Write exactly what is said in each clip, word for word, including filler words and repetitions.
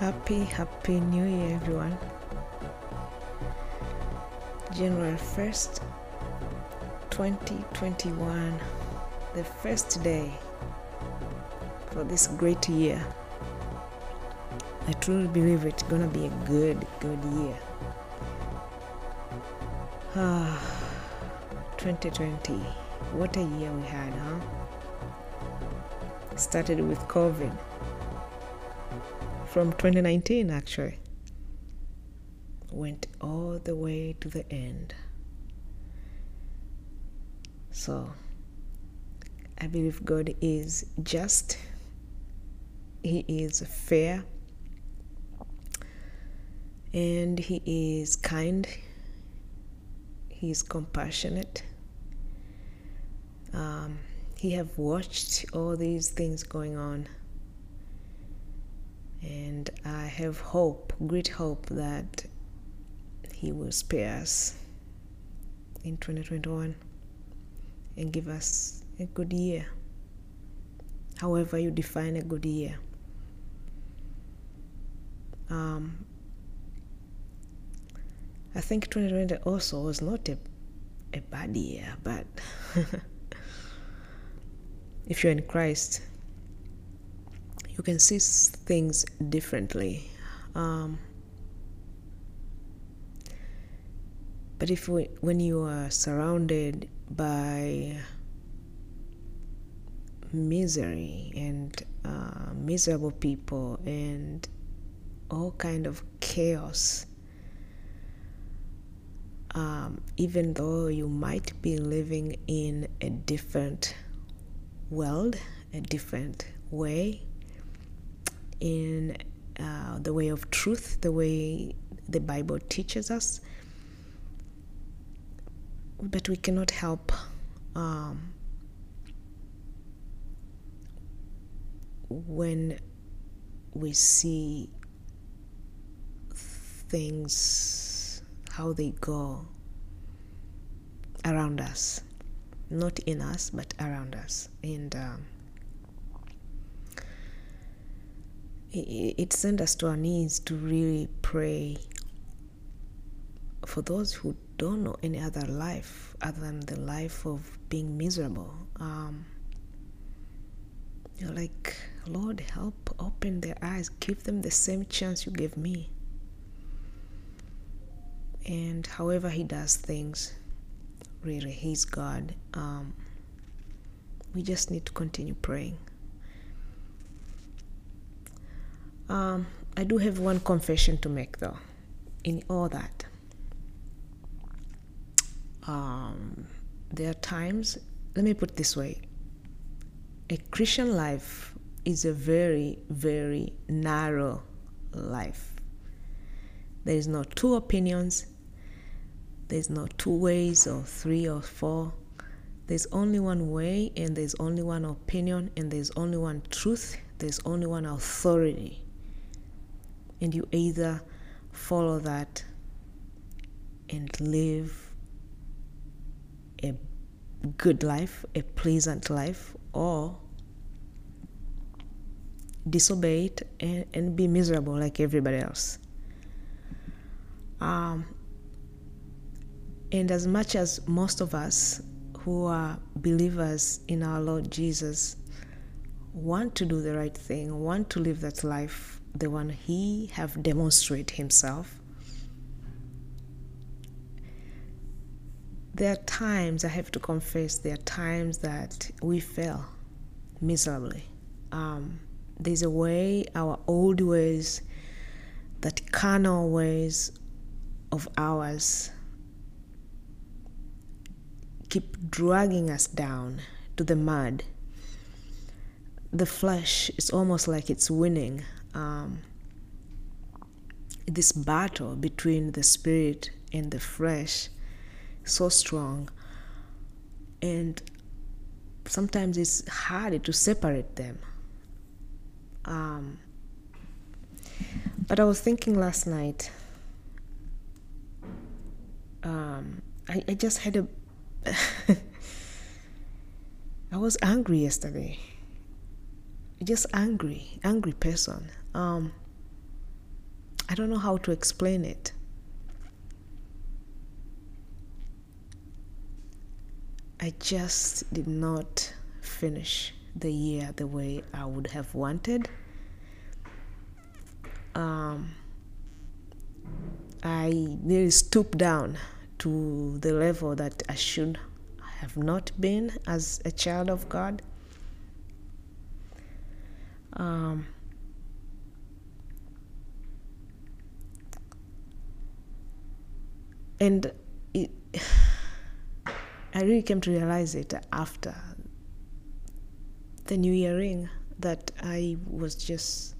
Happy, happy new year, everyone. January first, twenty twenty-one, the first day for this great year. I truly believe it's gonna be a good, good year. Ah, twenty twenty, what a year we had, huh? Started with COVID. From twenty nineteen, actually, went all the way to the end. So I believe God is just, He is fair, and He is kind, He is compassionate. Um, he have watched all these things going on. And I have hope, great hope, that He will spare us in twenty twenty-one and give us a good year, however you define a good year. Um, I think twenty twenty also was not a, a bad year, but if you're in Christ, you can see things differently. Um, but if we, when you are surrounded by misery and uh, miserable people and all kind of chaos, um, even though you might be living in a different world, a different way, in uh, the way of truth, the way the Bible teaches us, but we cannot help um, when we see things, how they go around us, not in us, but around us. And um, it sent us to our knees to really pray for those who don't know any other life other than the life of being miserable. Um, you're like, Lord, help open their eyes. Give them the same chance you gave me. And however He does things, really, He's God. Um, we just need to continue praying. Um, I do have one confession to make, though, in all that. Um, there are times, let me put it this way, a Christian life is a very, very narrow life. There is no two opinions, there's no two ways or three or four. There's only one way, and there's only one opinion, and there's only one truth, there's only one authority. And you either follow that and live a good life, a pleasant life, or disobey it and, and be miserable like everybody else. Um, and as much as most of us who are believers in our Lord Jesus want to do the right thing, want to live that life, the one He have demonstrated Himself, there are times, I have to confess, there are times that we fail miserably. Um, there's a way, our old ways, that carnal ways of ours keep dragging us down to the mud. The flesh is almost like it's winning Um, this battle between the spirit and the flesh, so strong, and sometimes it's hard to separate them. Um, but I was thinking last night, um, I, I just had a, I was angry yesterday. Just angry, angry person. Um, I don't know how to explain it. I just did not finish the year the way I would have wanted. Um, I nearly stooped down to the level that I should have not been as a child of God. Um, and it, I really came to realize it after the New Year ring, that I was just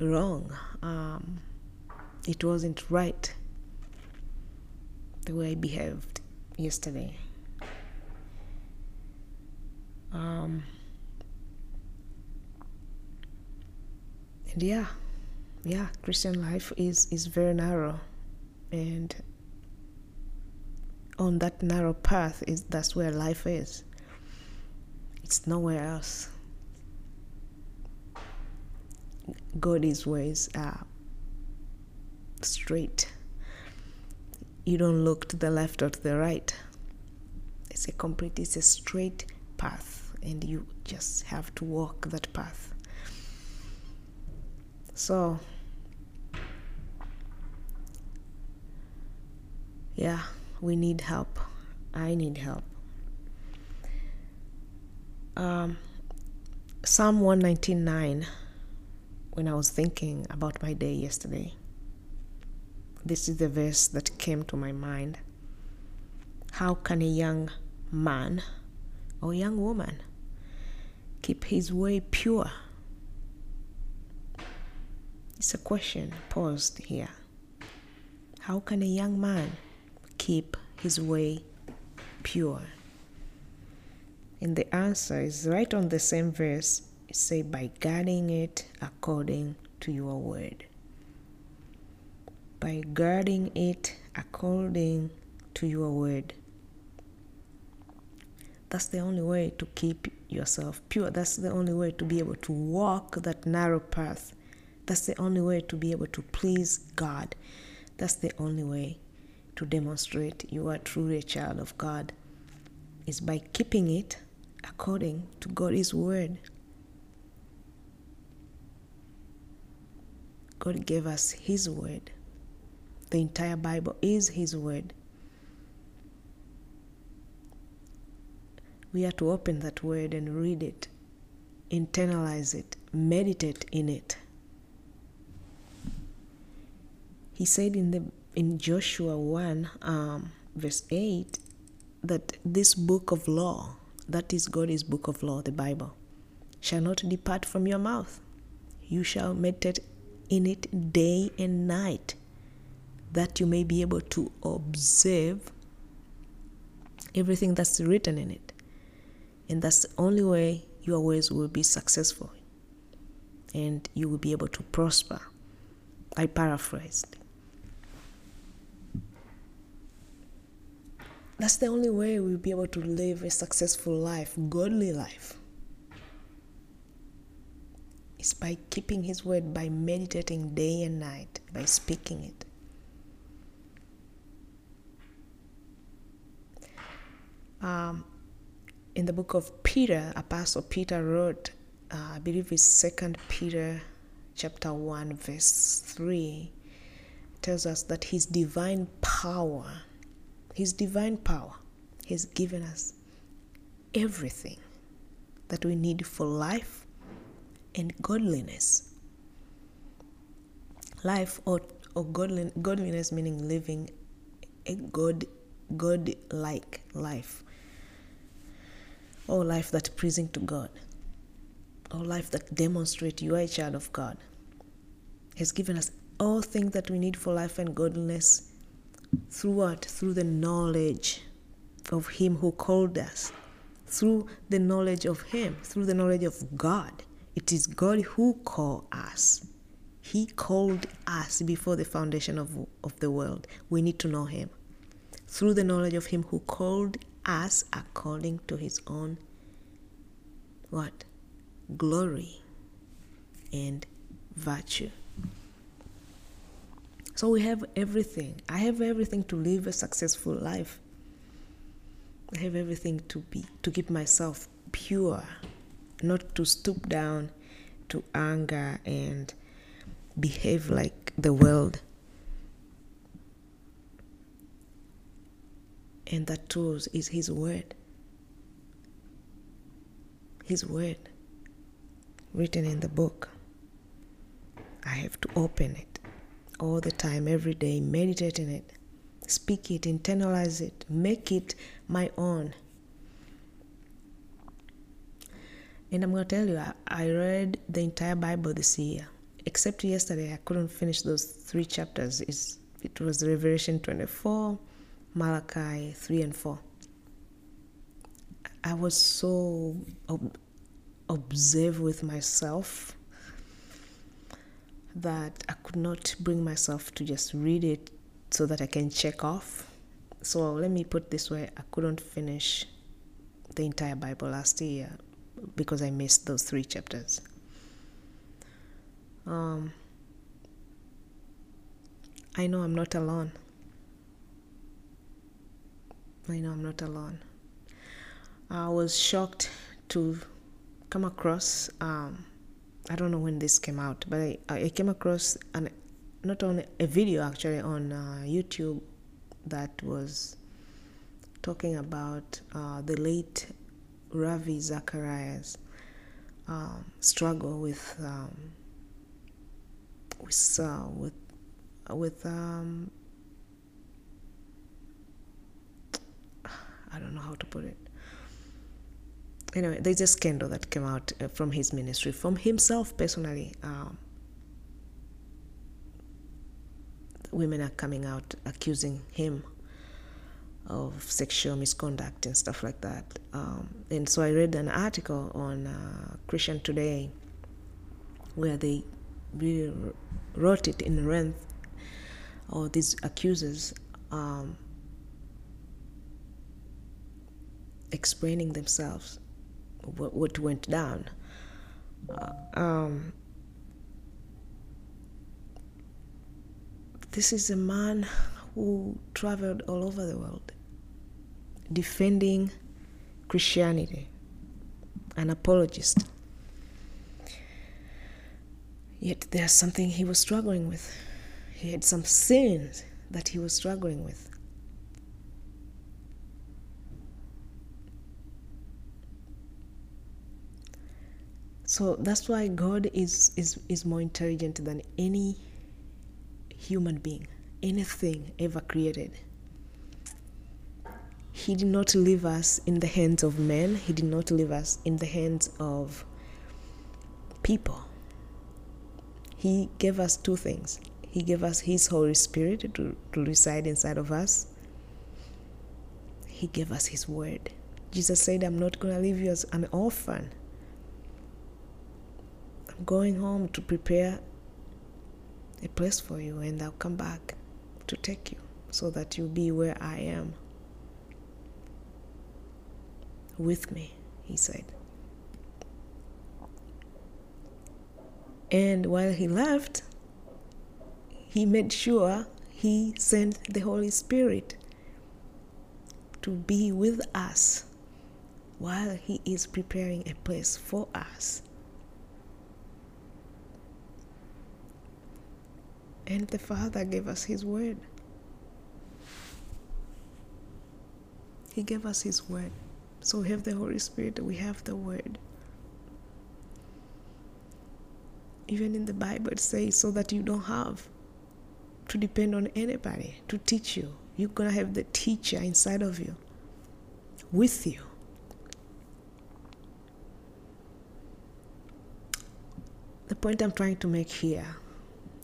wrong. Um, it wasn't right the way I behaved yesterday. Um, and yeah, yeah, Christian life is, is very narrow, and on that narrow path is that's where life is. It's nowhere else. God's ways are straight. You don't look to the left or to the right. It's a complete, it's a straight path, and you just have to walk that path. So, yeah, we need help. I need help. Um, Psalm one nineteen nine, when I was thinking about my day yesterday, this is the verse that came to my mind. How can a young man or young woman keep his way pure? It's a question posed here. How can a young man keep his way pure? And the answer is right on the same verse. It says, by guarding it according to your word. By guarding it according to your word. That's the only way to keep yourself pure. That's the only way to be able to walk that narrow path. That's the only way to be able to please God. That's the only way to demonstrate you are truly a child of God, is by keeping it according to God's word. God gave us His word. The entire Bible is His word. We are to open that word and read it, internalize it, meditate in it. He said in the in Joshua one, um, verse eight, that this book of law, that is God's book of law, the Bible, shall not depart from your mouth. You shall meditate in it day and night, that you may be able to observe everything that's written in it. And that's the only way your ways will be successful and you will be able to prosper. I paraphrased. That's the only way we'll be able to live a successful life, godly life. It's by keeping His word, by meditating day and night, by speaking it. Um, in the book of Peter, Apostle Peter wrote, uh, I believe it's Second Peter chapter one, verse three, tells us that His divine power His divine power has given us everything that we need for life and godliness. Life or, or godlin, godliness meaning living a God, God-like life. Or life that's pleasing to God. Or life that demonstrates you are a child of God. Has given us all things that we need for life and godliness. Through what? Through the knowledge of Him who called us. Through the knowledge of Him. Through the knowledge of God. It is God who called us. He called us before the foundation of, of the world. We need to know Him. Through the knowledge of Him who called us according to His own what? Glory and virtue. So we have everything. I have everything to live a successful life. I have everything to be, to keep myself pure, not to stoop down to anger and behave like the world. And that tool is His word. His word written in the book. I have to open it all the time, every day, meditate in it, speak it, internalize it, make it my own. And I'm going to tell you, I, I read the entire Bible this year. Except yesterday, I couldn't finish those three chapters. It's, it was Revelation twenty-four, Malachi three and four. I was so ob- observed with myself that I could not bring myself to just read it so that I can check off. So let me put it this way, I couldn't finish the entire Bible last year because I missed those three chapters. Um, I know I'm not alone. I know I'm not alone. I was shocked to come across, um, I don't know when this came out, but I, I came across an, not only a video actually on uh, YouTube that was talking about uh, the late Ravi Zacharias' uh, struggle with um, with uh, with with um, I don't know how to put it. Anyway, there's a scandal that came out from his ministry, from himself personally. Um, women are coming out accusing him of sexual misconduct and stuff like that. Um, and so I read an article on uh, Christian Today where they really wrote it in length, or these accusers um, explaining themselves. What, what went down. Uh, um, this is a man who traveled all over the world defending Christianity, an apologist. Yet there's something he was struggling with. He had some sins that he was struggling with. So that's why God is, is, is more intelligent than any human being, anything ever created. He did not leave us in the hands of men. He did not leave us in the hands of people. He gave us two things. He gave us His Holy Spirit to, to reside inside of us. He gave us His word. Jesus said, I'm not going to leave you as an orphan. Going home to prepare a place for you, and I'll come back to take you so that you'll be where I am. With me, He said. And while He left, He made sure He sent the Holy Spirit to be with us while He is preparing a place for us. And the Father gave us His word. He gave us His word. So we have the Holy Spirit, we have the word. Even in the Bible it says, so that you don't have to depend on anybody to teach you. You're going to have the teacher inside of you, with you. The point I'm trying to make here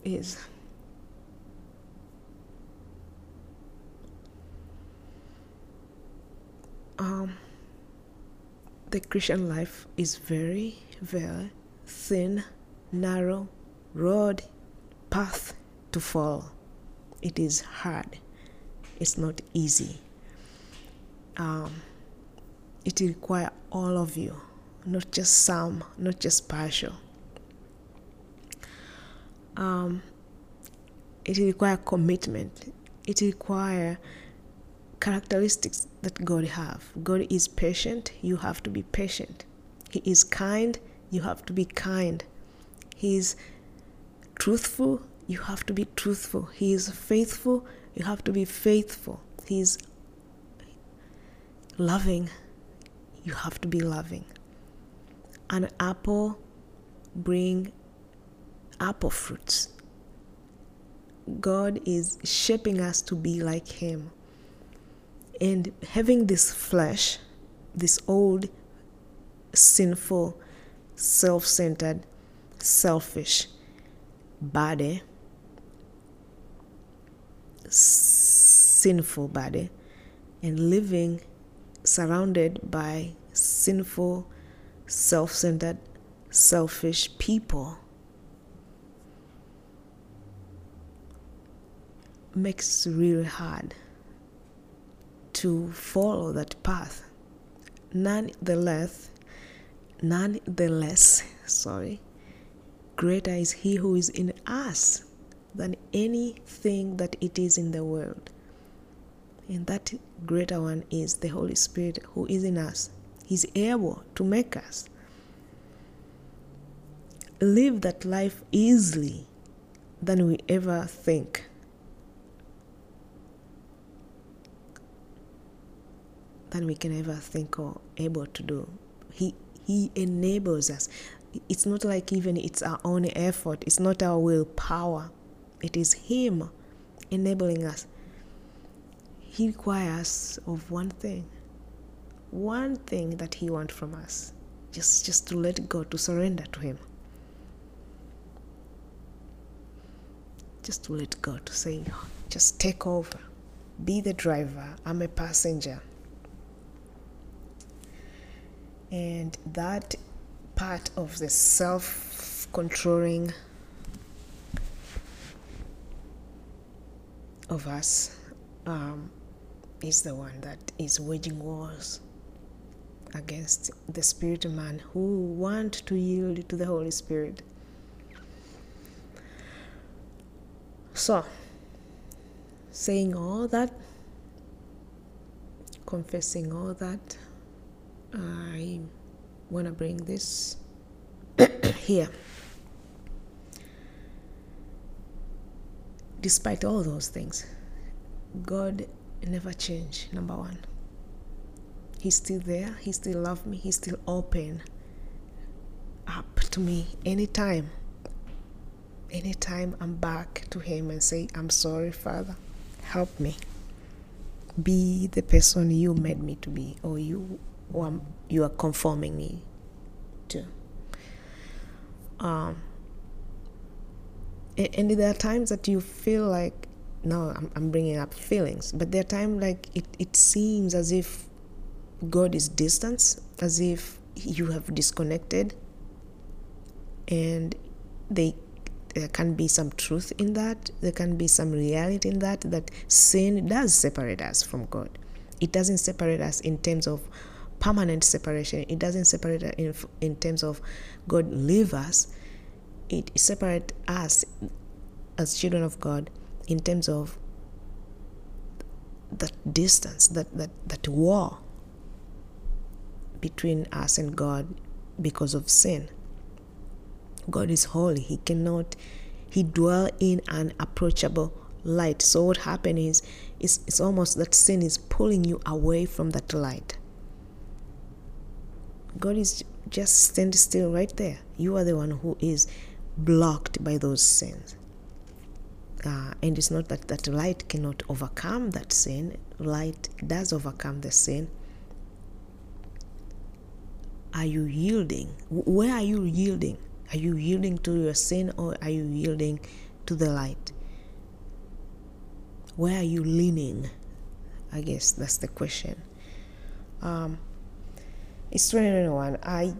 is, Um, the Christian life is very, very thin, narrow road, path to follow. It is hard. It's not easy. Um, it requires all of you, not just some, not just partial. um, it requires commitment. It requires characteristics that God have. God is patient. You have to be patient. He is kind. You have to be kind. He is truthful. You have to be truthful. He is faithful. You have to be faithful. He is loving. You have to be loving. An apple brings apple fruits. God is shaping us to be like Him. And having this flesh, this old, sinful, self-centered, selfish body, sinful body, and living surrounded by sinful, self-centered, selfish people makes it really hard to follow that path. Nonetheless, nonetheless, sorry, greater is He who is in us than anything that it is in the world. And that greater one is the Holy Spirit who is in us. He's able to make us live that life easily than we ever think. Than we can ever think or able to do. He He enables us. It's not like even it's our own effort. It's not our willpower. It is Him enabling us. He requires of one thing. One thing that He wants from us. Just, just to let go, to surrender to Him. Just to let go, to say, just take over. Be the driver. I'm a passenger. And that part of the self-controlling of us um, is the one that is waging wars against the spirit man who want to yield to the Holy Spirit. So, saying all that, confessing all that, I want to bring this here. Despite all those things, God never changed, number one. He's still there. He still loves me. He's still open up to me anytime. Anytime I'm back to Him and say, I'm sorry, Father, help me. Be the person you made me to be, or you Or you are conforming me to. Um, and there are times that you feel like, no, I'm, I'm bringing up feelings, but there are times like it, it seems as if God is distant, as if you have disconnected, and they, there can be some truth in that, there can be some reality in that, that sin does separate us from God. It doesn't separate us in terms of permanent separation. It doesn't separate in, in terms of God leave us. It separates us as children of God in terms of that distance, that, that, that war between us and God because of sin. God is holy. He cannot, He dwells in an approachable light. So what happens is, it's, it's almost that sin is pulling you away from that light. God is just stand still right there. You are the one who is blocked by those sins. Uh, and it's not that, that light cannot overcome that sin. Light does overcome the sin. Are you yielding? Where are you yielding? Are you yielding to your sin, or are you yielding to the light? Where are you leaning? I guess that's the question. Um... It's twenty twenty-one. I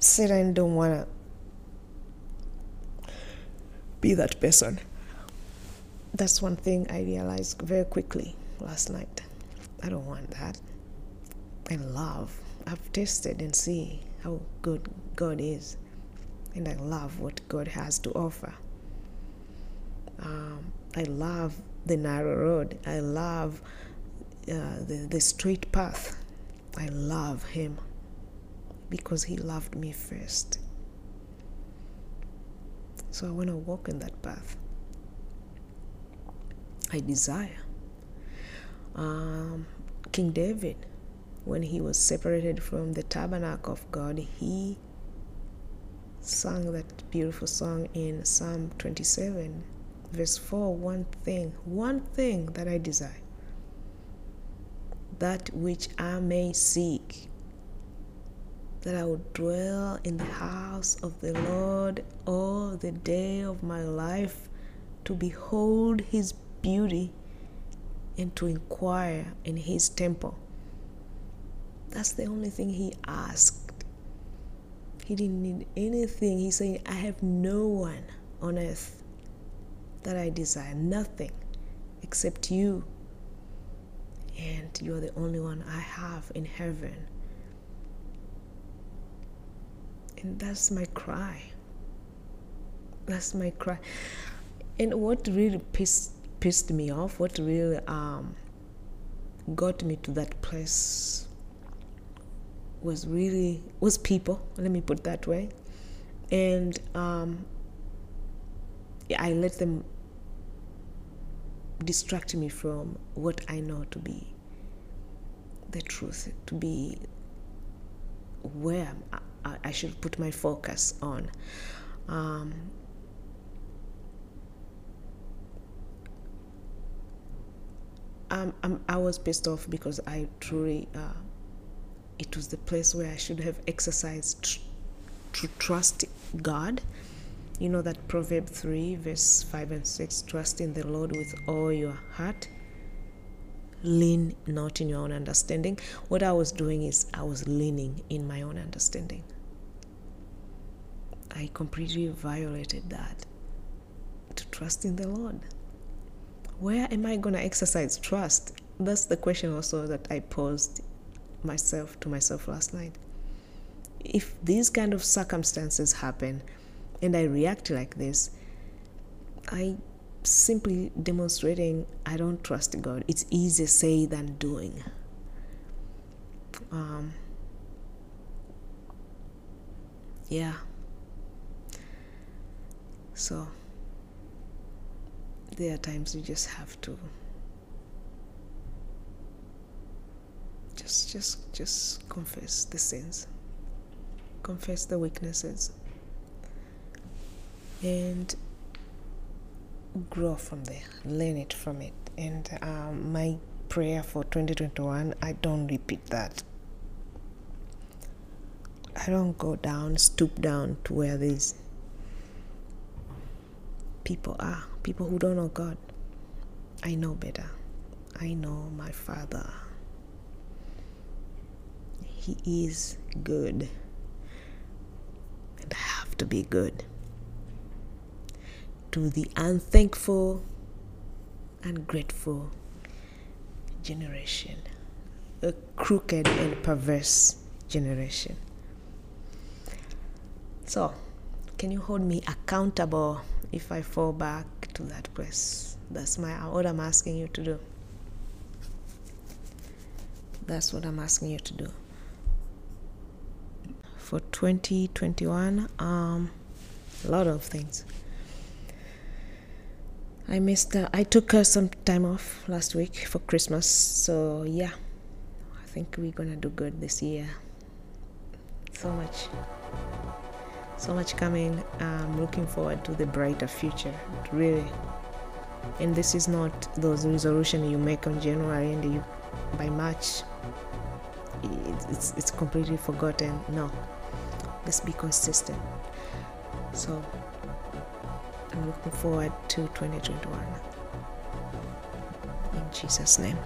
said I don't want to be that person. That's one thing I realized very quickly last night. I don't want that. I love. I've tasted and see how good God is. And I love what God has to offer. Um, I love the narrow road. I love uh, the, the straight path. I love him because he loved me first. So I want to walk in that path. I desire. Um, King David, when he was separated from the tabernacle of God, he sung that beautiful song in Psalm twenty-seven, verse four, one thing, one thing that I desire, that which I may seek, that I would dwell in the house of the Lord all the day of my life, to behold his beauty and to inquire in his temple. That's the only thing he asked. He didn't need anything. He said, I have no one on earth that I desire, nothing except you. And you are the only one I have in heaven. And that's my cry. That's my cry. And what really pissed, pissed me off, what really um, got me to that place was really, was people, let me put it that way. And um, I let them distract me from what I know to be the truth, to be where I, I should put my focus on. Um, I'm, I'm, I was pissed off because I truly, uh, it was the place where I should have exercised tr- to trust God. You know that Proverbs three, verse five and six, trust in the Lord with all your heart. Lean not in your own understanding. What I was doing is I was leaning in my own understanding. I completely violated that, to trust in the Lord. Where am I going to exercise trust? That's the question also that I posed myself to myself last night. If these kind of circumstances happen, and I react like this, I simply demonstrating I don't trust God. It's easier say than doing. Um, yeah. So there are times you just have to just just just confess the sins, confess the weaknesses, and grow from there, learn it from it. And um, my prayer for twenty twenty-one, I don't repeat that. I don't go down, stoop down to where these people are, people who don't know God. I know better. I know my Father. He is good. And I have to be good. To the unthankful, ungrateful generation, a crooked and perverse generation. So, can you hold me accountable if I fall back to that place? That's my what I'm asking you to do. That's what I'm asking you to do. For twenty twenty-one, um, a lot of things. I missed, uh, I took uh, some time off last week for Christmas, so yeah, I think we're gonna do good this year. So much, so much coming. I'm looking forward to the brighter future, really. And this is not those resolutions you make on January and you, by March, it, it's, it's completely forgotten. No, let's be consistent. So I'm looking forward to twenty twenty-one. In Jesus' name.